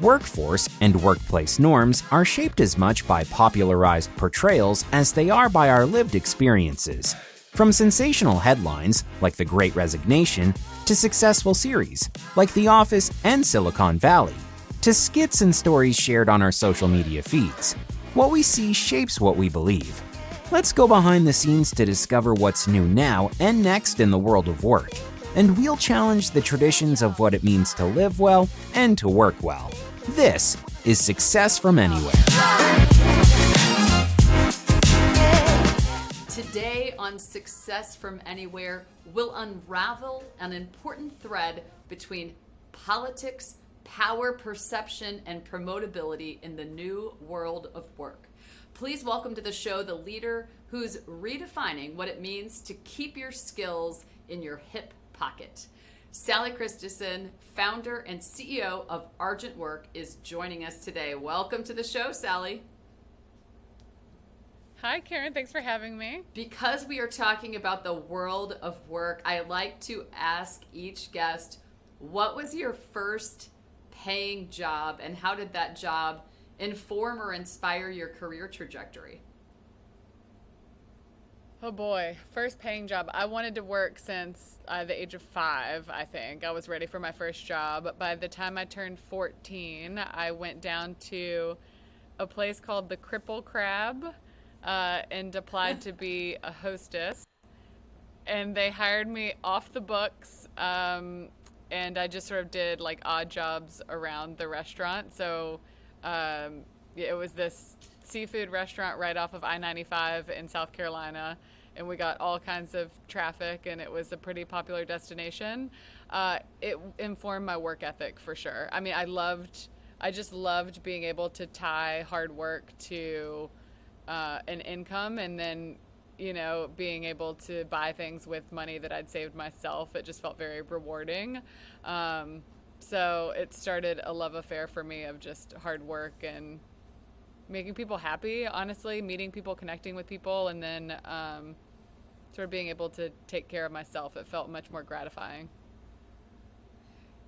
Workforce and workplace norms are shaped as much by popularized portrayals as they are by our lived experiences. From sensational headlines, like The Great Resignation, to successful series, like The Office and Silicon Valley, to skits and stories shared on our social media feeds, what we see shapes what we believe. Let's go behind the scenes to discover what's new now and next in the world of work, and we'll challenge the traditions of what it means to live well and to work well. This is Success From Anywhere. Today on Success From Anywhere, we'll unravel an important thread between politics, power perception, and promotability in the new world of work. Please welcome to the show the leader who's redefining what it means to keep your skills in your hip pocket. Sali Christeson, founder and CEO of Argent Work, is joining us today. Welcome to the show, Sali. Hi, Karen. Thanks for having me. Because we are talking about the world of work, I like to ask each guest, what was your first paying job and how did that job inform or inspire your career trajectory? Oh boy, first paying job. I wanted to work since the age of 5, I think. I was ready for my first job. By the time I turned 14, I went down to a place called the Cripple Crab. And applied to be a hostess, and they hired me off the books, and I just sort of did like odd jobs around the restaurant. So it was this seafood restaurant right off of I-95 in South Carolina, and we got all kinds of traffic, and it was a pretty popular destination. It informed my work ethic for sure. I mean, I just loved being able to tie hard work to an income, and then, you know, being able to buy things with money that I'd saved myself. It just felt very rewarding. So it started a love affair for me of just hard work and making people happy, honestly, meeting people, connecting with people, and then sort of being able to take care of myself. It felt much more gratifying.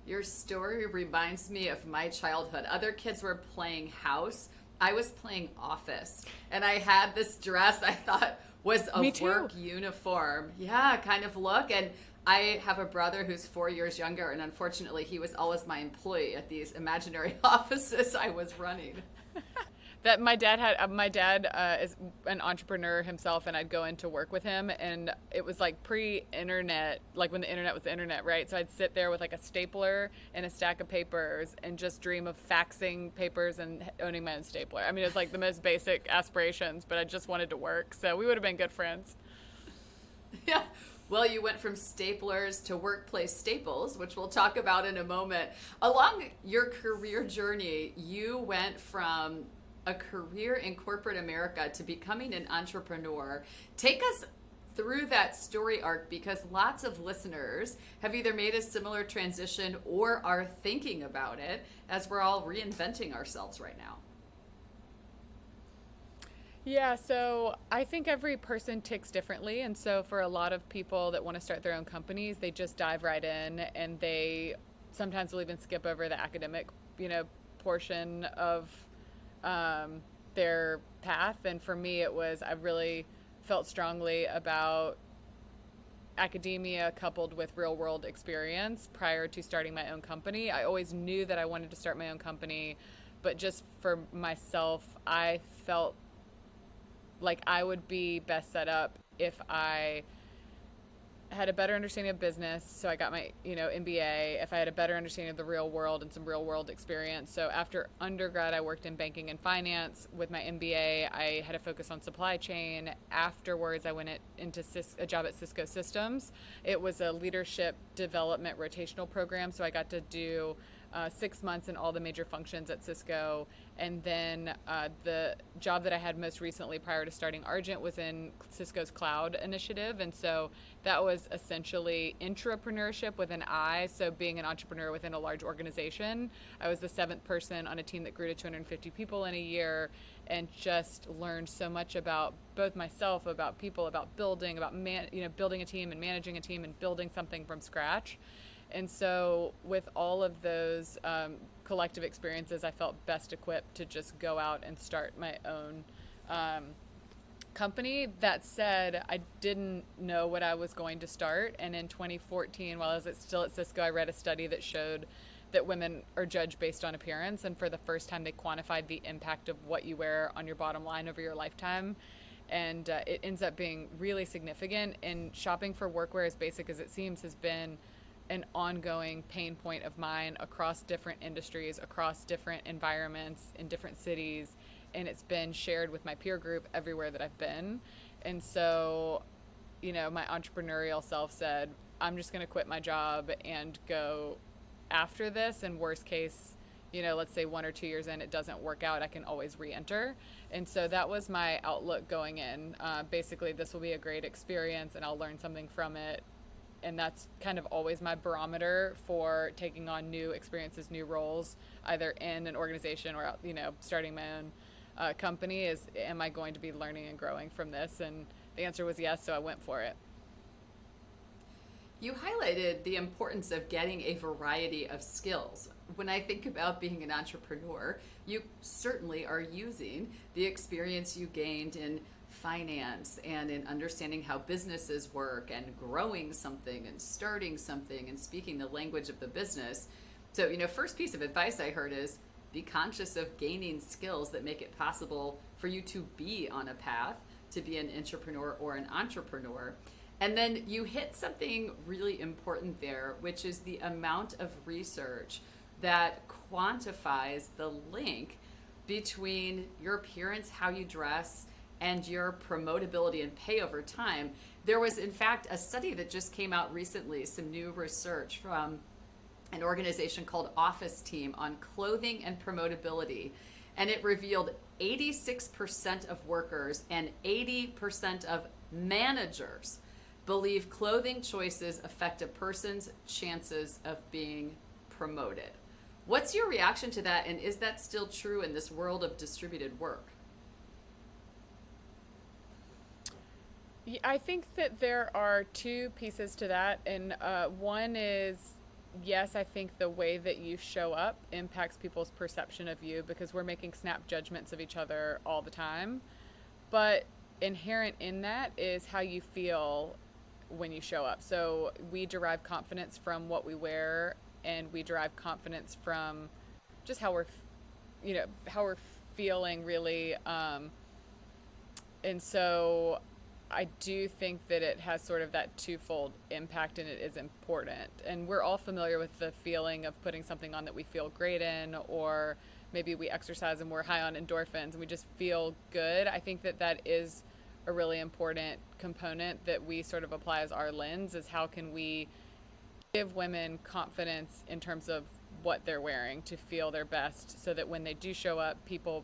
Your story reminds me of my childhood. Other kids were playing house. I was playing office, and I had this dress I thought was a work uniform. Yeah, kind of look. And I have a brother who's 4 years younger, and unfortunately, he was always my employee at these imaginary offices I was running. That my dad is an entrepreneur himself, and I'd go in to work with him, and it was like pre-internet, like when the internet was the internet, right? So I'd sit there with like a stapler and a stack of papers and just dream of faxing papers and owning my own stapler. I mean, it was like the most basic aspirations, but I just wanted to work, so we would have been good friends. Yeah. Well, you went from staplers to workplace staples, which we'll talk about in a moment. Along your career journey, you went from a career in corporate America to becoming an entrepreneur. Take us through that story arc, because lots of listeners have either made a similar transition or are thinking about it, as we're all reinventing ourselves right now. Yeah, so I think every person ticks differently. And so for a lot of people that want to start their own companies, they just dive right in, and they sometimes will even skip over the academic, you know, portion of their path. And for me, it was, I really felt strongly about academia coupled with real world experience prior to starting my own company. I always knew that I wanted to start my own company, but just for myself, I felt like I would be best set up if I had a better understanding of business. So I got my, MBA, if I had a better understanding of the real world and some real world experience. So after undergrad, I worked in banking and finance. With my MBA, I had a focus on supply chain. Afterwards, I went into a job at Cisco Systems. It was a leadership development rotational program. So I got to do 6 months in all the major functions at Cisco. And then the job that I had most recently prior to starting Argent was in Cisco's cloud initiative. And so that was essentially intrapreneurship with an I, so being an entrepreneur within a large organization. I was the 7th person on a team that grew to 250 people in a year, and just learned so much about both myself, about people, about building a team and managing a team and building something from scratch. And so with all of those collective experiences, I felt best equipped to just go out and start my own company. That said, I didn't know what I was going to start. And in 2014, while I was still at Cisco, I read a study that showed that women are judged based on appearance. And for the first time, they quantified the impact of what you wear on your bottom line over your lifetime. And it ends up being really significant. And shopping for workwear, as basic as it seems, has been an ongoing pain point of mine across different industries, across different environments, in different cities. And it's been shared with my peer group everywhere that I've been. And so, you know, my entrepreneurial self said, I'm just going to quit my job and go after this. And worst case, you know, let's say 1 or 2 years in, it doesn't work out, I can always re-enter. And so that was my outlook going in. Basically, this will be a great experience and I'll learn something from it. And that's kind of always my barometer for taking on new experiences, new roles, either in an organization or, you know, starting my own company is, am I going to be learning and growing from this? And the answer was yes, so I went for it. You highlighted the importance of getting a variety of skills. When I think about being an entrepreneur, you certainly are using the experience you gained in finance and in understanding how businesses work and growing something and starting something and speaking the language of the business. So, you know, first piece of advice I heard is be conscious of gaining skills that make it possible for you to be on a path to be an intrapreneur or an entrepreneur. And then you hit something really important there, which is the amount of research that quantifies the link between your appearance, how you dress, and your promotability and pay over time. There was, in fact, a study that just came out recently, some new research from an organization called Office Team on clothing and promotability. And it revealed 86% of workers and 80% of managers believe clothing choices affect a person's chances of being promoted. What's your reaction to that? And is that still true in this world of distributed work? I think that there are two pieces to that. And one is, yes, I think the way that you show up impacts people's perception of you because we're making snap judgments of each other all the time. But inherent in that is how you feel when you show up. So we derive confidence from what we wear, and we derive confidence from just how we're, you know, how we're feeling really. And so I do think that it has sort of that twofold impact, and it is important. And we're all familiar with the feeling of putting something on that we feel great in, or maybe we exercise and we're high on endorphins and we just feel good. I think that that is a really important component that we sort of apply as our lens is how can we give women confidence in terms of what they're wearing to feel their best so that when they do show up, people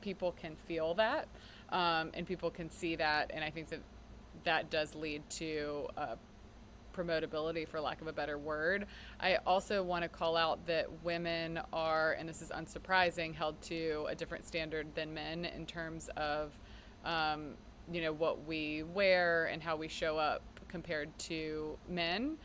can feel that. And people can see that, and I think that that does lead to promotability, for lack of a better word. I also want to call out that women are, and this is unsurprising, held to a different standard than men in terms of, you know, what we wear and how we show up compared to men.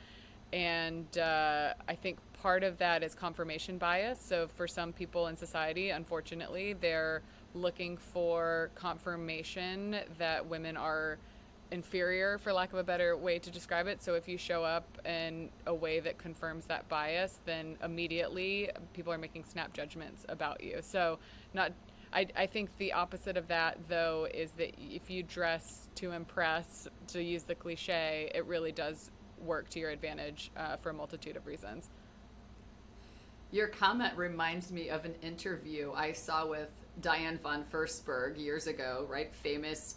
And I think part of that is confirmation bias. So for some people in society, unfortunately, they're looking for confirmation that women are inferior, for lack of a better way to describe it. So if you show up in a way that confirms that bias, then immediately people are making snap judgments about you. So I think the opposite of that, though, is that if you dress to impress, to use the cliche, it really does work to your advantage for a multitude of reasons. Your comment reminds me of an interview I saw with Diane von Furstenberg years ago, right? Famous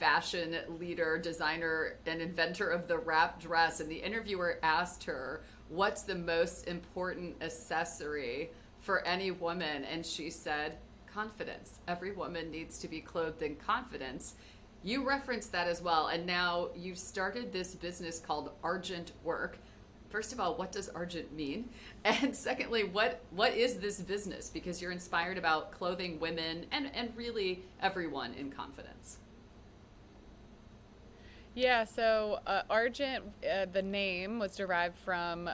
fashion leader, designer, and inventor of the wrap dress. And the interviewer asked her, what's the most important accessory for any woman? And she said, confidence. Every woman needs to be clothed in confidence. You referenced that as well. And now you've started this business called Argent Work. First of all, what does Argent mean? And secondly, what is this business? Because you're inspired about clothing women and really everyone in confidence. Yeah, so Argent, the name was derived from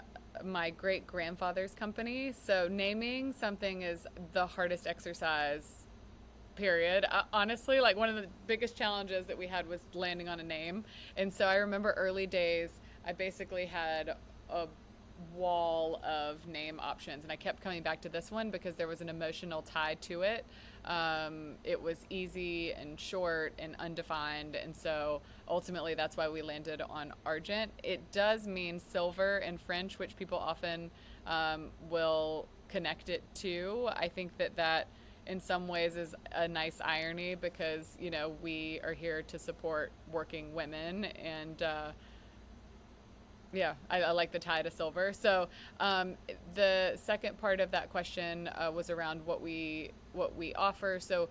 my great-grandfather's company, so naming something is the hardest exercise, period. Honestly, like, one of the biggest challenges that we had was landing on a name. And so I remember early days, I basically had a wall of name options, and I kept coming back to this one because there was an emotional tie to it. It was easy and short and undefined, and so ultimately that's why we landed on Argent. It does mean silver in French, which people often will connect it to. I think that in some ways is a nice irony because, you know, we are here to support working women, and yeah, I like the tie to silver. So the second part of that question was around what we offer. So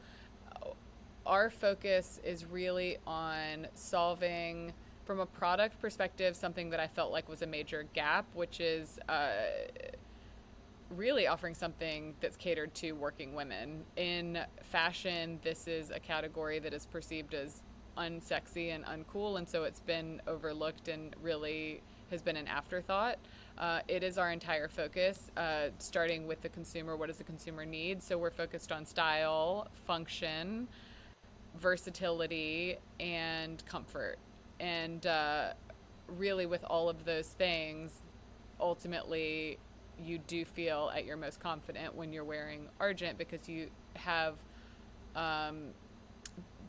our focus is really on solving, from a product perspective, something that I felt like was a major gap, which is really offering something that's catered to working women. In fashion, this is a category that is perceived as unsexy and uncool, and so it's been overlooked and really has been an afterthought. It is our entire focus, starting with the consumer. What does the consumer need? So we're focused on style, function, versatility, and comfort. And really, with all of those things, ultimately you do feel at your most confident when you're wearing Argent, because you have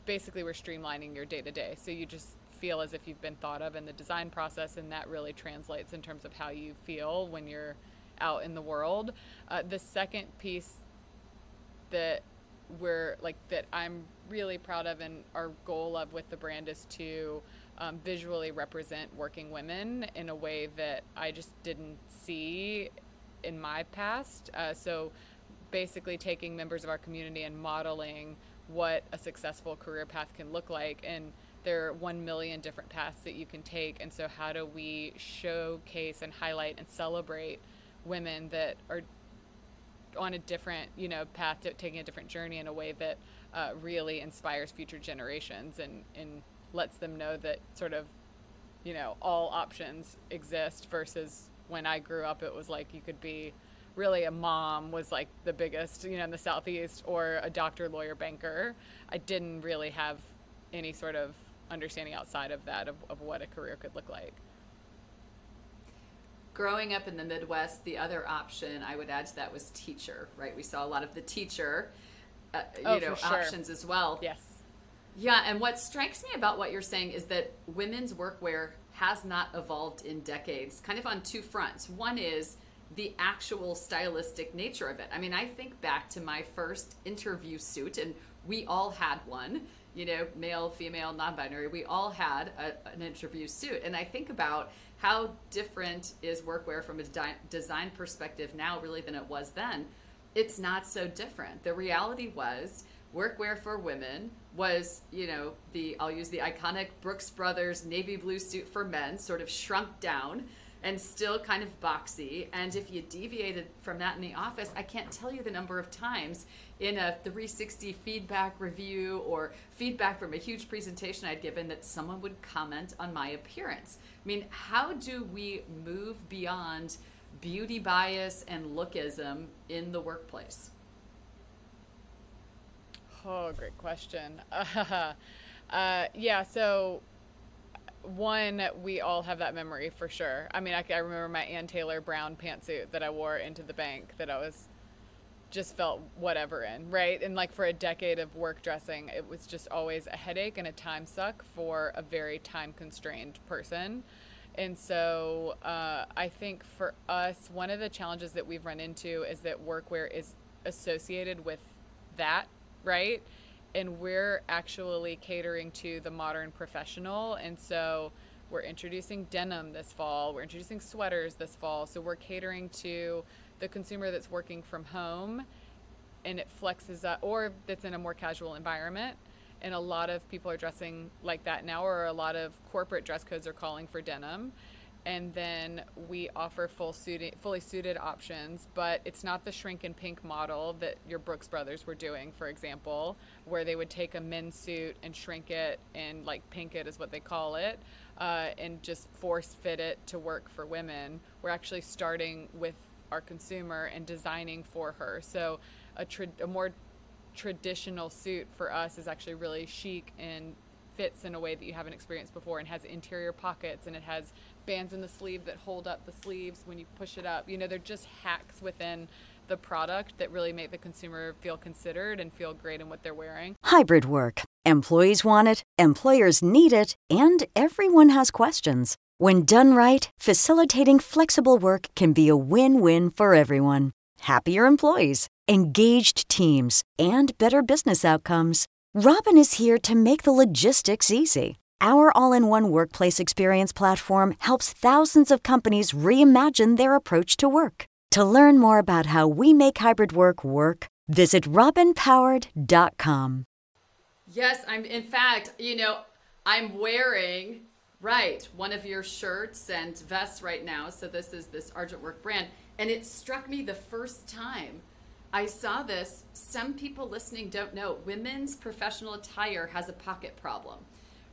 basically we're streamlining your day-to-day. So you just feel as if you've been thought of in the design process, and that really translates in terms of how you feel when you're out in the world. The second piece that I'm really proud of, and our goal of with the brand, is to visually represent working women in a way that I just didn't see in my past. So basically taking members of our community and modeling what a successful career path can look like. And there are 1 million different paths that you can take, and so how do we showcase and highlight and celebrate women that are on a different, you know, path, taking a different journey in a way that really inspires future generations and lets them know that sort of, you know, all options exist, versus when I grew up it was like you could be really a mom was like the biggest, you know, in the Southeast, or a doctor, lawyer, banker. I didn't really have any sort of understanding outside of that of what a career could look like. Growing up in the Midwest, the other option I would add to that was teacher, right? We saw a lot of the teacher, options as well. Yes. Yeah. And what strikes me about what you're saying is that women's workwear has not evolved in decades, kind of on two fronts. One is the actual stylistic nature of it. I mean, I think back to my first interview suit, and we all had one, you know, male, female, non-binary, we all had an interview suit. And I think about how different is workwear from a design perspective now really than it was then. It's not so different. The reality was workwear for women was, you know, I'll use the iconic Brooks Brothers navy blue suit for men, sort of shrunk down and still kind of boxy. And if you deviated from that in the office, I can't tell you the number of times in a 360 feedback review or feedback from a huge presentation I'd given that someone would comment on my appearance. I mean, how do we move beyond beauty bias and lookism in the workplace? Oh, great question. Yeah, so one, we all have that memory for sure. I mean, I remember my Ann Taylor brown pantsuit that I wore into the bank that I was just felt whatever in, right? And like for a decade of work dressing, it was just always a headache and a time suck for a very time constrained person. And so I think for us, one of the challenges that we've run into is that workwear is associated with that, right? And we're actually catering to the modern professional. And so we're introducing denim this fall. We're introducing sweaters this fall. So we're catering to the consumer that's working from home, and it flexes up, or that's in a more casual environment. And a lot of people are dressing like that now, or a lot of corporate dress codes are calling for denim. And then we offer fully suited options, but it's not the shrink and pink model that your Brooks Brothers were doing, for example, where they would take a men's suit and shrink it and like pink it is what they call it, and just force fit it to work for women. We're actually starting with our consumer and designing for her. So a more traditional suit for us is actually really chic and fits in a way that you haven't experienced before, and has interior pockets, and it has bands in the sleeve that hold up the sleeves when you push it up. You know, they're just hacks within the product that really make the consumer feel considered and feel great in what they're wearing. Hybrid work. Employees want it, employers need it, and everyone has questions. When done right, facilitating flexible work can be a win-win for everyone. Happier employees, engaged teams, and better business outcomes. Robin is here to make the logistics easy. Our all-in-one workplace experience platform helps thousands of companies reimagine their approach to work. To learn more about how we make hybrid work work, visit RobinPowered.com. Yes, in fact, I'm wearing, one of your shirts and vests right now. So this is this Argent Work brand. And it struck me the first time I saw this. Some people listening don't know, women's professional attire has a pocket problem,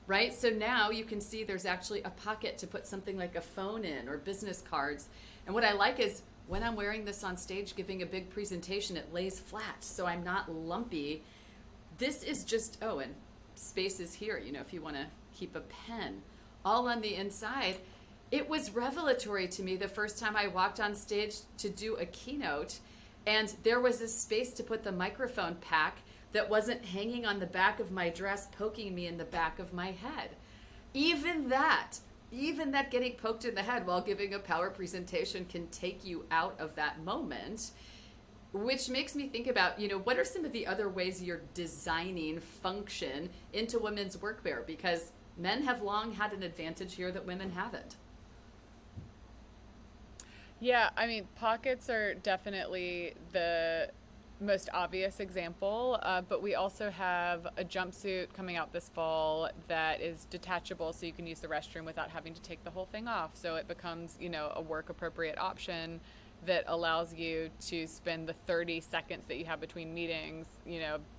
right? So now you can see there's actually a pocket to put something like a phone in or business cards. And what I like is when I'm wearing this on stage, giving a big presentation, it lays flat, so I'm not lumpy. This is just, and space is here, if you want to keep a pen, all on the inside. It was revelatory to me the first time I walked on stage to do a keynote, and there was this space to put the microphone pack that wasn't hanging on the back of my dress, poking me in the back of my head. Even that getting poked in the head while giving a power presentation can take you out of that moment, which makes me think about, what are some of the other ways you're designing function into women's workwear? Because men have long had an advantage here that women haven't. Yeah, pockets are definitely the most obvious example, but we also have a jumpsuit coming out this fall that is detachable, so you can use the restroom without having to take the whole thing off. So it becomes, a work-appropriate option that allows you to spend the 30 seconds that you have between meetings,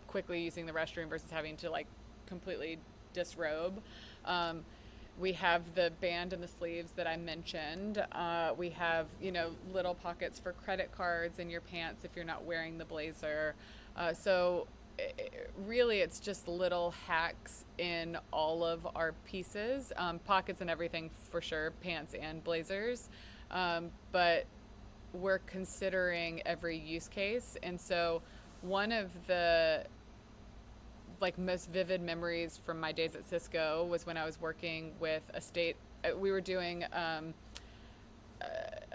quickly using the restroom versus having to, completely disrobe. We have the band and the sleeves that I mentioned. We have, little pockets for credit cards in your pants if you're not wearing the blazer. So really it's just little hacks in all of our pieces, pockets and everything for sure, pants and blazers. But we're considering every use case. And so one of the most vivid memories from my days at Cisco was when I was working with a state. We were doing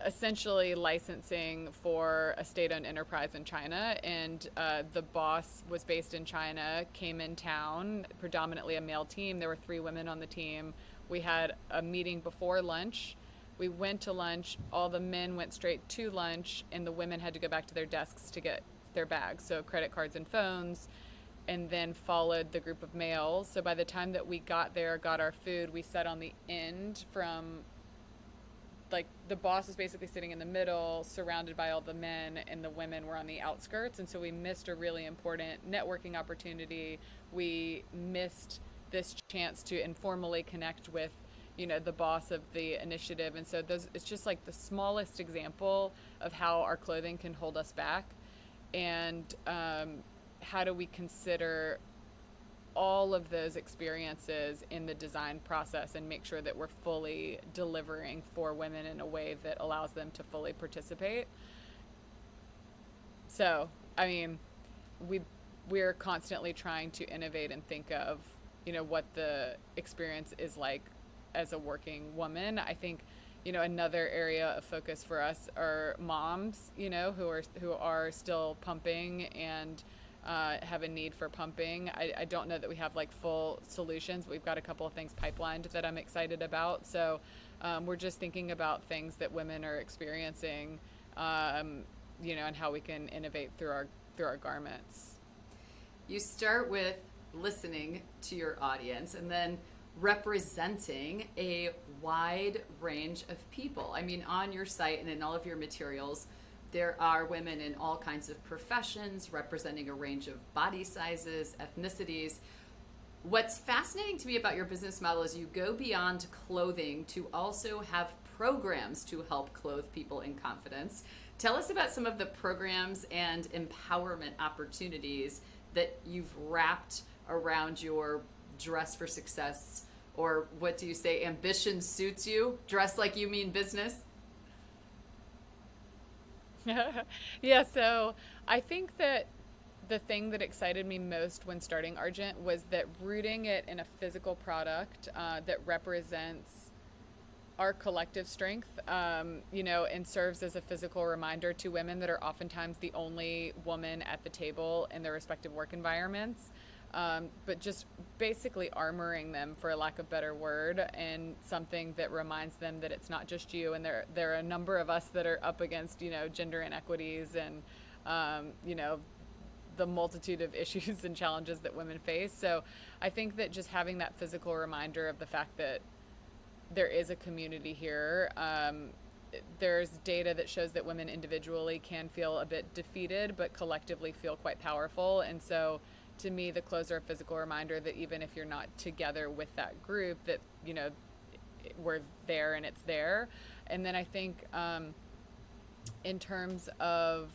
essentially licensing for a state-owned enterprise in China, and the boss was based in China, came in town, predominantly a male team. There were 3 women on the team. We had a meeting before lunch. We went to lunch. All the men went straight to lunch, and the women had to go back to their desks to get their bags, so credit cards and phones, and then followed the group of males. So by the time that we got there, got our food, we sat on the end from, the boss was basically sitting in the middle, surrounded by all the men, and the women were on the outskirts. And so we missed a really important networking opportunity. We missed this chance to informally connect with, the boss of the initiative. And so it's just the smallest example of how our clothing can hold us back. And, how do we consider all of those experiences in the design process and make sure that we're fully delivering for women in a way that allows them to fully participate? So, we're constantly trying to innovate and think of, what the experience is like as a working woman. I think, another area of focus for us are moms, who are still pumping and have a need for pumping. I don't know that we have full solutions. We've got a couple of things pipelined that I'm excited about. So we're just thinking about things that women are experiencing, and how we can innovate through our garments. You start with listening to your audience, and then representing a wide range of people. I mean, on your site and in all of your materials, there are women in all kinds of professions representing a range of body sizes, ethnicities. What's fascinating to me about your business model is you go beyond clothing to also have programs to help clothe people in confidence. Tell us about some of the programs and empowerment opportunities that you've wrapped around your dress for success, or what do you say, ambition suits you, dress like you mean business? Yeah, so I think that the thing that excited me most when starting Argent was that rooting it in a physical product that represents our collective strength, and serves as a physical reminder to women that are oftentimes the only woman at the table in their respective work environments. But just basically armoring them, for lack of better word, and something that reminds them that it's not just you, and there are a number of us that are up against, gender inequities and, the multitude of issues and challenges that women face. So I think that just having that physical reminder of the fact that there is a community here, there's data that shows that women individually can feel a bit defeated, but collectively feel quite powerful. And so to me, the clothes are a physical reminder that even if you're not together with that group, that, we're there and it's there. And then I think in terms of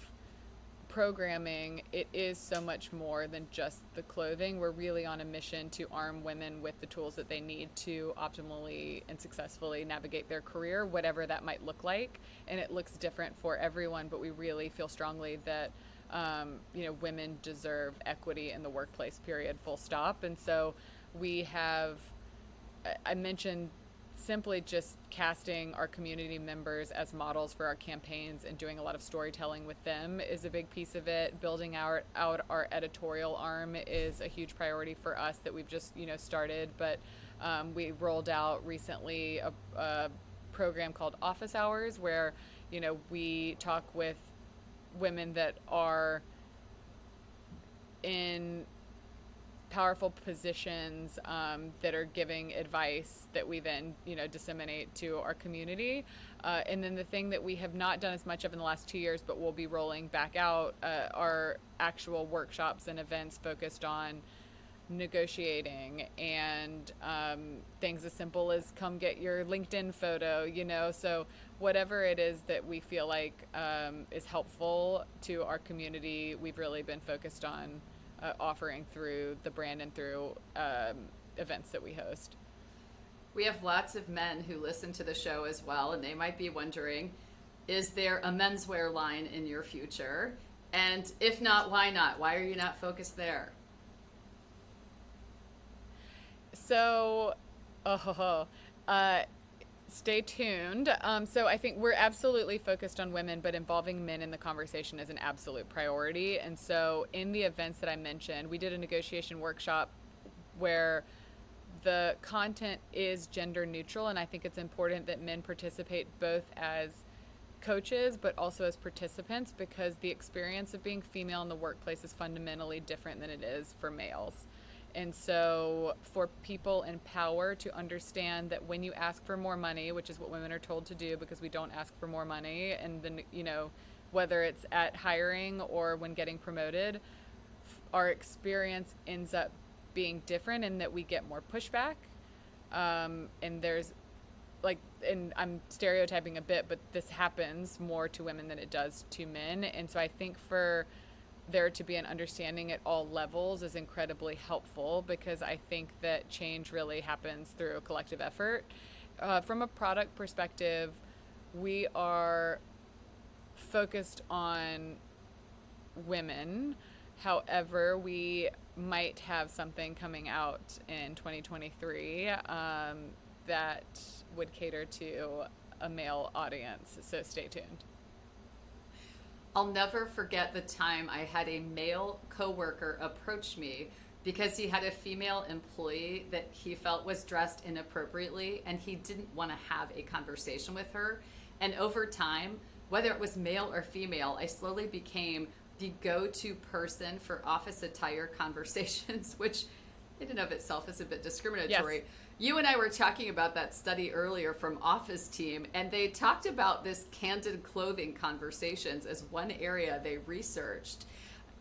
programming, it is so much more than just the clothing. We're really on a mission to arm women with the tools that they need to optimally and successfully navigate their career, whatever that might look like. And it looks different for everyone, but we really feel strongly that women deserve equity in the workplace, period, full stop. And so we have, I mentioned simply just casting our community members as models for our campaigns and doing a lot of storytelling with them is a big piece of it. Building out our editorial arm is a huge priority for us that we've just, started, but we rolled out recently a program called Office Hours where, we talk with women that are in powerful positions that are giving advice that we then disseminate to our community, and then the thing that we have not done as much of in the last 2 years but we'll be rolling back out are actual workshops and events focused on negotiating and things as simple as come get your LinkedIn photo, so whatever it is that we feel like is helpful to our community, we've really been focused on offering through the brand and through events that we host. We have lots of men who listen to the show as well, and they might be wondering, is there a menswear line in your future? And if not, why not? Why are you not focused there? So, stay tuned. So I think we're absolutely focused on women, but involving men in the conversation is an absolute priority. And so in the events that I mentioned, we did a negotiation workshop where the content is gender neutral. And I think it's important that men participate both as coaches, but also as participants, because the experience of being female in the workplace is fundamentally different than it is for males. And so for people in power to understand that when you ask for more money, which is what women are told to do because we don't ask for more money, and then, whether it's at hiring or when getting promoted, our experience ends up being different in that we get more pushback. And there's and I'm stereotyping a bit, but this happens more to women than it does to men. And so I think for there to be an understanding at all levels is incredibly helpful, because I think that change really happens through a collective effort. From a product perspective, we are focused on women. However, we might have something coming out in 2023 that would cater to a male audience, so stay tuned. I'll never forget the time I had a male coworker approach me because he had a female employee that he felt was dressed inappropriately, and he didn't want to have a conversation with her. And over time, whether it was male or female, I slowly became the go-to person for office attire conversations, which in and of itself is a bit discriminatory. Yes. You and I were talking about that study earlier from Office Team, and they talked about this candid clothing conversations as one area they researched.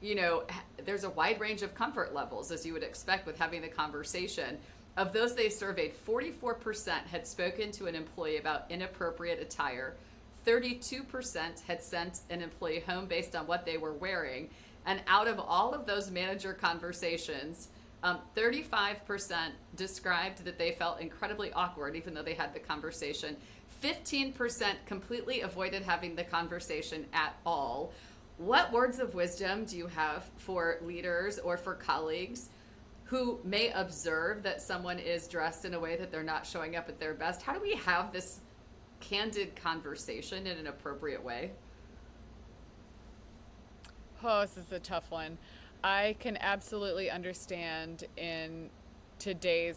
You know, there's a wide range of comfort levels, as you would expect, with having the conversation. Of those they surveyed, 44% had spoken to an employee about inappropriate attire. 32% had sent an employee home based on what they were wearing. And out of all of those manager conversations, 35% described that they felt incredibly awkward, even though they had the conversation. 15% completely avoided having the conversation at all. What words of wisdom do you have for leaders or for colleagues who may observe that someone is dressed in a way that they're not showing up at their best? How do we have this candid conversation in an appropriate way? Oh, this is a tough one. I can absolutely understand in today's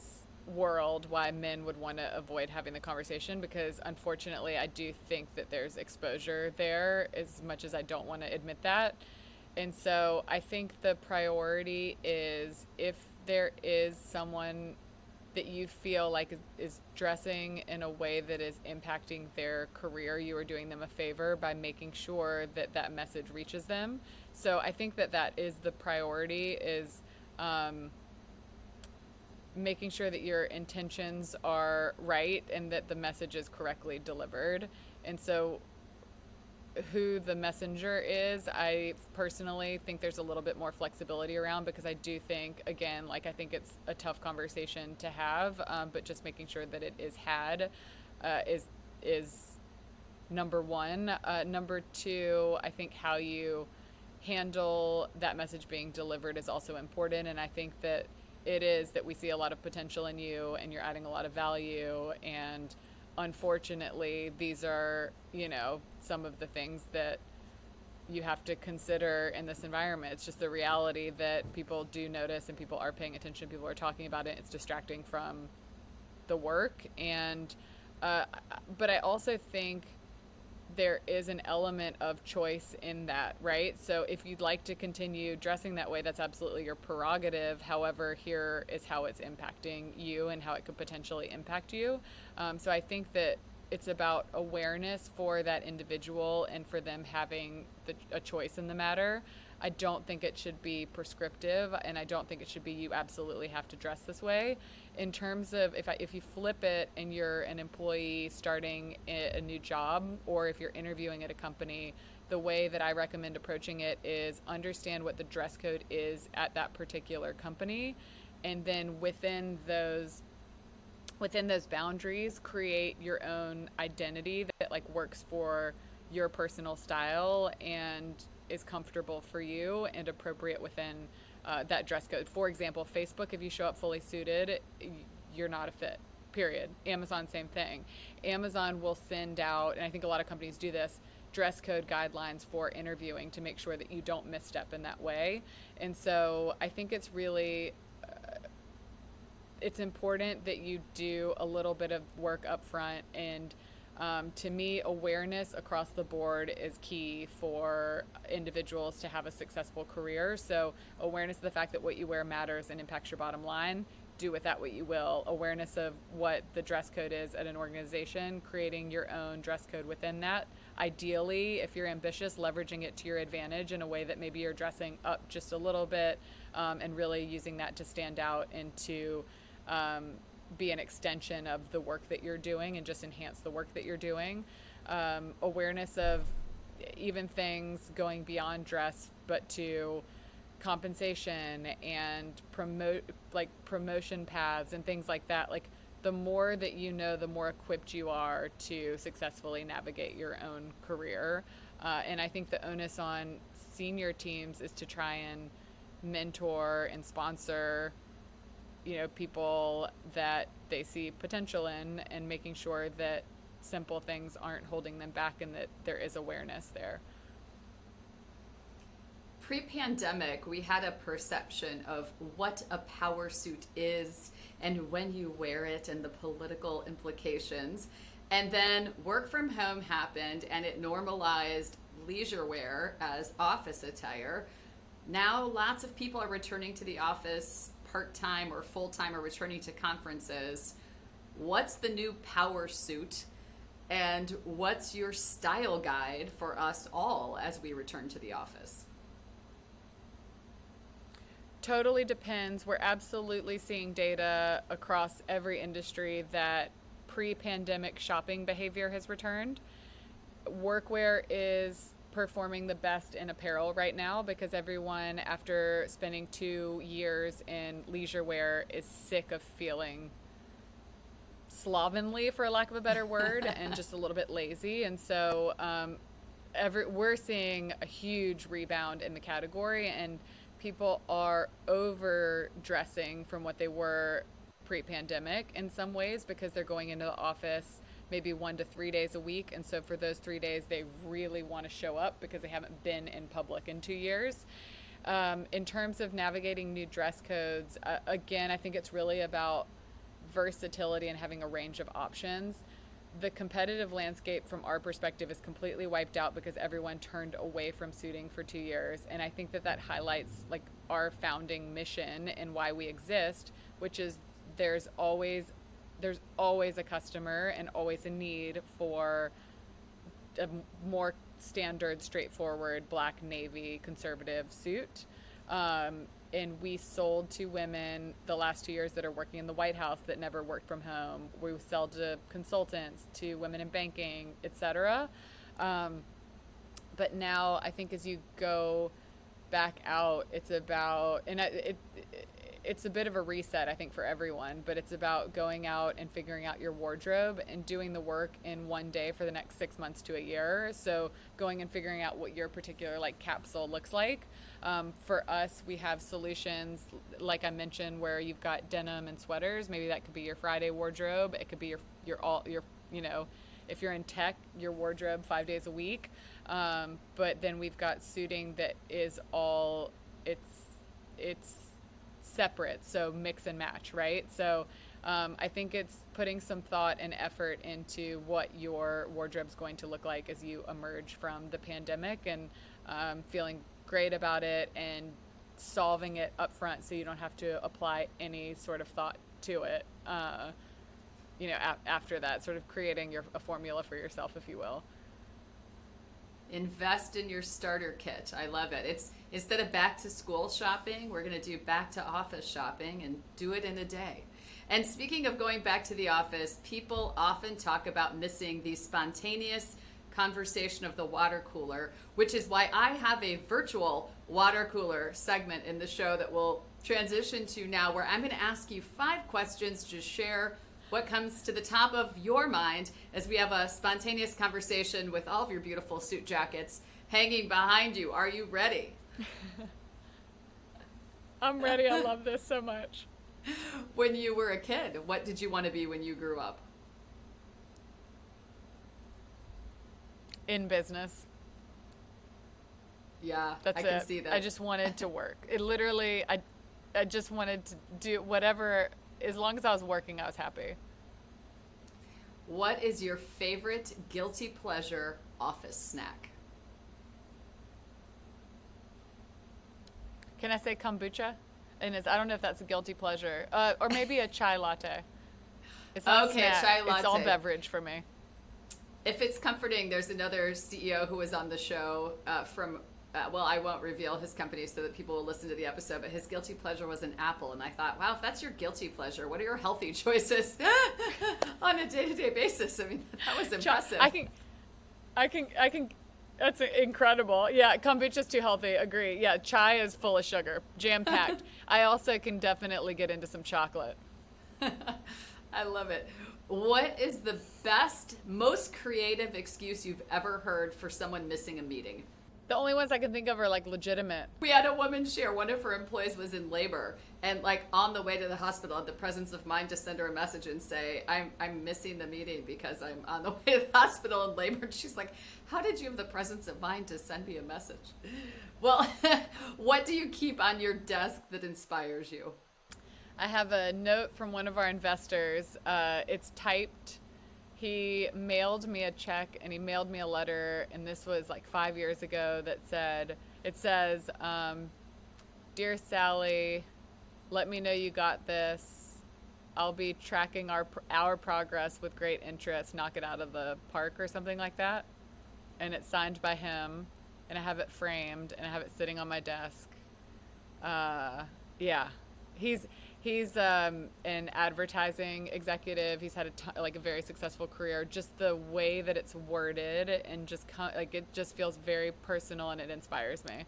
world why men would want to avoid having the conversation, because unfortunately I do think that there's exposure there, as much as I don't want to admit that. And so I think the priority is, if there is someone that you feel like is dressing in a way that is impacting their career, you are doing them a favor by making sure that that message reaches them. So I think that that is the priority, is making sure that your intentions are right and that the message is correctly delivered. And so who the messenger is, I personally think there's a little bit more flexibility around, because I do think, again, like, I think it's a tough conversation to have, but just making sure that it is had is number one. Number two, I think how you handle that message being delivered is also important, and I think that it is that we see a lot of potential in you and you're adding a lot of value, and unfortunately, these are, you know, some of the things that you have to consider in this environment. It's just the reality that people do notice and people are paying attention, people are talking about it. It's distracting from the work. And, but I also think there is an element of choice in that, right? So if you'd like to continue dressing that way, that's absolutely your prerogative. However, here is how it's impacting you and how it could potentially impact you. So I think that it's about awareness for that individual and for them having a choice in the matter. I don't think it should be prescriptive, and I don't think it should be you absolutely have to dress this way. In terms of if you flip it and you're an employee starting a new job, or if you're interviewing at a company, the way that I recommend approaching it is understand what the dress code is at that particular company, and then within those boundaries, create your own identity that like works for your personal style and is comfortable for you and appropriate within that dress code. For example, Facebook, if you show up fully suited, you're not a fit, period. Amazon, same thing. Amazon will send out, and I think a lot of companies do this, dress code guidelines for interviewing to make sure that you don't misstep in that way. And so I think it's really, it's important that you do a little bit of work up front, and to me, awareness across the board is key for individuals to have a successful career. So awareness of the fact that what you wear matters and impacts your bottom line, do with that what you will. Awareness of what the dress code is at an organization, creating your own dress code within that. Ideally, if you're ambitious, leveraging it to your advantage in a way that maybe you're dressing up just a little bit, and really using that to stand out and to be an extension of the work that you're doing and just enhance the work that you're doing. Awareness of even things going beyond dress, but to compensation and promotion paths and things like that. Like, the more that you know, the more equipped you are to successfully navigate your own career. And I think the onus on senior teams is to try and mentor and sponsor, you know, people that they see potential in, and making sure that simple things aren't holding them back and that there is awareness there. Pre-pandemic, we had a perception of what a power suit is and when you wear it and the political implications. And then work from home happened and it normalized leisure wear as office attire. Now lots of people are returning to the office part-time or full-time or returning to conferences, what's the new power suit and what's your style guide for us all as we return to the office? Totally depends. We're absolutely seeing data across every industry that pre-pandemic shopping behavior has returned. Workwear is performing the best in apparel right now because everyone, after spending 2 years in leisure wear, is sick of feeling slovenly, for lack of a better word, and just a little bit lazy. And so we're seeing a huge rebound in the category, and people are overdressing from what they were pre-pandemic in some ways because they're going into the office maybe 1 to 3 days a week. And so for those 3 days, they really want to show up because they haven't been in public in 2 years. In terms of navigating new dress codes, again, I think it's really about versatility and having a range of options. The competitive landscape from our perspective is completely wiped out because everyone turned away from suiting for 2 years. And I think that that highlights like our founding mission and why we exist, which is there's always a customer and always a need for a more standard, straightforward, black, navy, conservative suit. And we sold to women the last 2 years that are working in the White House that never worked from home. We sell to consultants, to women in banking, etc. But now I think as you go back out, it's about, and it's a bit of a reset, I think, for everyone, but it's about going out and figuring out your wardrobe and doing the work in one day for the next 6 months to a year. So going and figuring out what your particular like capsule looks like. For us, we have solutions, like I mentioned, where you've got denim and sweaters. Maybe that could be your Friday wardrobe. It could be your if you're in tech, your wardrobe 5 days a week. But then we've got suiting that is all, it's separate, so mix and match, right? So I think it's putting some thought and effort into what your wardrobe's going to look like as you emerge from the pandemic, and feeling great about it and solving it up front so you don't have to apply any sort of thought to it, after that, sort of creating a formula for yourself, if you will. Invest in your starter kit. I love it. It's instead of back to school shopping, we're going to do back to office shopping and do it in a day. And speaking of going back to the office, people often talk about missing the spontaneous conversation of the water cooler, which is why I have a virtual water cooler segment in the show that we'll transition to now, where I'm going to ask you 5 questions to share what comes to the top of your mind as we have a spontaneous conversation with all of your beautiful suit jackets hanging behind you. Are you ready? I'm ready. I love this so much. When you were a kid, what did you want to be when you grew up? In business. Yeah, that's I can see that. I just wanted to work. It literally, I just wanted to do whatever. As long as I was working, I was happy. What is your favorite guilty pleasure office snack? Can I say kombucha? And I don't know if that's a guilty pleasure. Or maybe a chai latte. It's not okay, a snack. Chai latte. It's all beverage for me. If it's comforting, there's another CEO who was on the show from... well, I won't reveal his company so that people will listen to the episode, but his guilty pleasure was an apple. And I thought, wow, if that's your guilty pleasure, what are your healthy choices on a day-to-day basis? I mean, that was impressive. I can, that's incredible. Yeah, kombucha's too healthy. Agree. Yeah, chai is full of sugar, jam-packed. I also can definitely get into some chocolate. I love it. What is the best, most creative excuse you've ever heard for someone missing a meeting? The only ones I can think of are like legitimate. We had a woman share one of her employees was in labor and like on the way to the hospital, the presence of mind to send her a message and say, I'm missing the meeting because I'm on the way to the hospital in labor. And she's like, how did you have the presence of mind to send me a message? Well, what do you keep on your desk that inspires you? I have a note from one of our investors. It's typed. He mailed me a check and he mailed me a letter, and this was like 5 years ago, that said, it says, "Dear Sally, Let me know you got this. I'll be tracking our progress with great interest. Knock it out of the park or something like that. And it's signed by him, and I have it framed, and I have it sitting on my desk. Yeah, he's an advertising executive. He's had a very successful career. Just the way that it's worded and just it just feels very personal, and it inspires me.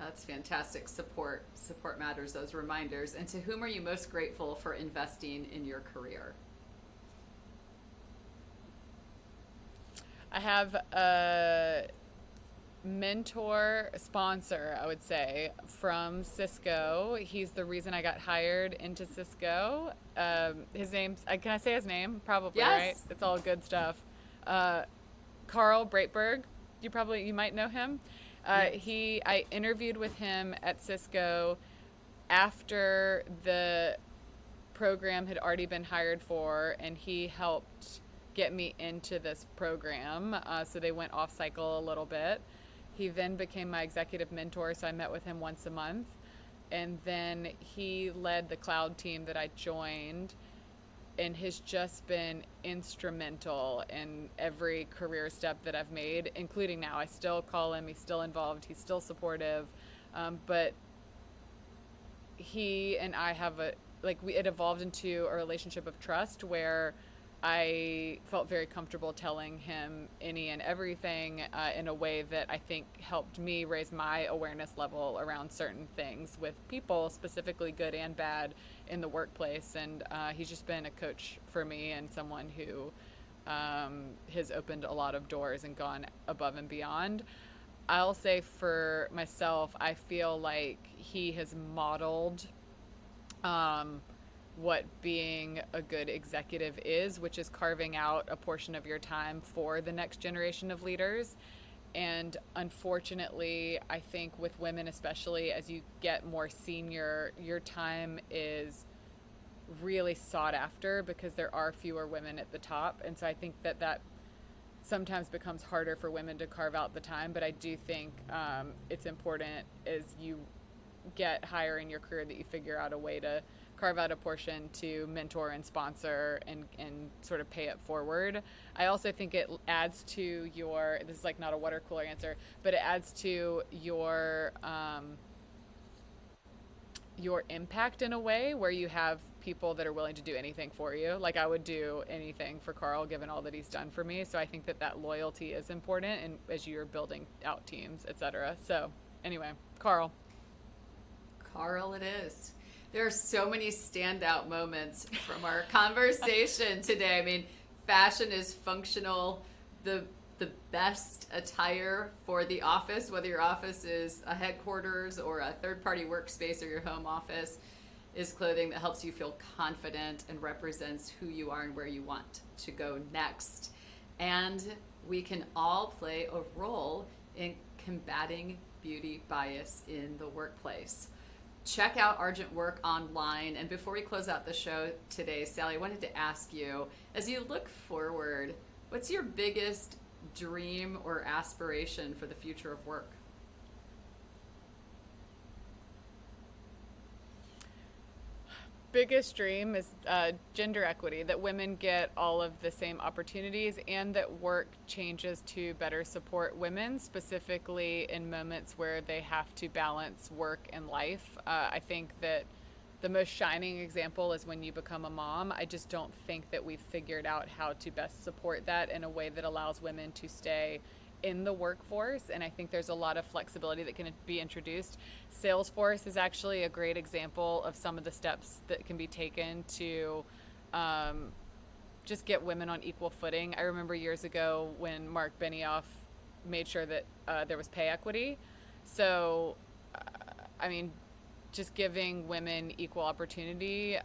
That's fantastic. Support matters, those reminders. And to whom are you most grateful for investing in your career? I have a mentor sponsor, I would say, from Cisco. He's the reason I got hired into Cisco. His name's, can I say his name? Probably, yes. Right? It's all good stuff. Carl Breitberg. You might know him. I interviewed with him at Cisco after the program had already been hired for, and he helped get me into this program. So they went off cycle a little bit. He then became my executive mentor, so I met with him once a month. And then he led the cloud team that I joined, and has just been instrumental in every career step that I've made, including now. I still call him, he's still involved, he's still supportive, but he and I have it evolved into a relationship of trust where I felt very comfortable telling him any and everything in a way that I think helped me raise my awareness level around certain things with people, specifically good and bad, in the workplace. And he's just been a coach for me, and someone who has opened a lot of doors and gone above and beyond. I'll say for myself, I feel like he has modeled what being a good executive is, which is carving out a portion of your time for the next generation of leaders. And unfortunately, I think with women especially, as you get more senior, your time is really sought after because there are fewer women at the top. And so I think that sometimes becomes harder for women to carve out the time. But I do think it's important as you get higher in your career that you figure out a way to carve out a portion to mentor and sponsor and sort of pay it forward. I also think it adds to your, this is like not a water cooler answer, but it adds to your impact in a way where you have people that are willing to do anything for you. Like I would do anything for Carl given all that he's done for me. So I think that loyalty is important, and as you're building out teams, etc. So anyway, Carl it is. There are so many standout moments from our conversation today. I mean, fashion is functional. The best attire for the office, whether your office is a headquarters or a third-party workspace or your home office, is clothing that helps you feel confident and represents who you are and where you want to go next. And we can all play a role in combating beauty bias in the workplace. Check out Argent Work online. And before we close out the show today, Sally, I wanted to ask you, as you look forward, what's your biggest dream or aspiration for the future of work? Biggest dream is gender equity, that women get all of the same opportunities, and that work changes to better support women, specifically in moments where they have to balance work and life. I think that the most shining example is when you become a mom. I just don't think that we've figured out how to best support that in a way that allows women to stay in the workforce, and I think there's a lot of flexibility that can be introduced. Salesforce is actually a great example of some of the steps that can be taken to just get women on equal footing. I remember years ago when Mark Benioff made sure that there was pay equity. So, I mean, just giving women equal opportunity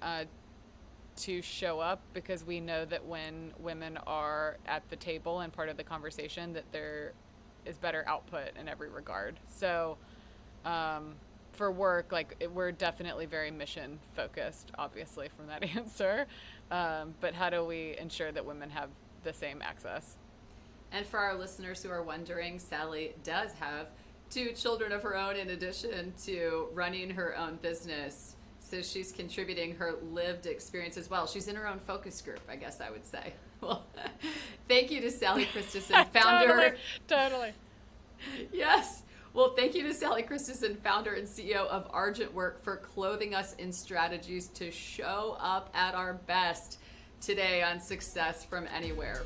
to show up, because we know that when women are at the table and part of the conversation, that there is better output in every regard. So for work, we're definitely very mission focused, obviously, from that answer. But how do we ensure that women have the same access? And for our listeners who are wondering, Sally does have two children of her own in addition to running her own business. So she's contributing her lived experience as well. She's in her own focus group, I guess I would say. Well, thank you to Sali Christeson, founder. Totally. Yes. Well, thank you to Sali Christeson, founder and CEO of Argent Work, for clothing us in strategies to show up at our best today on Success from Anywhere.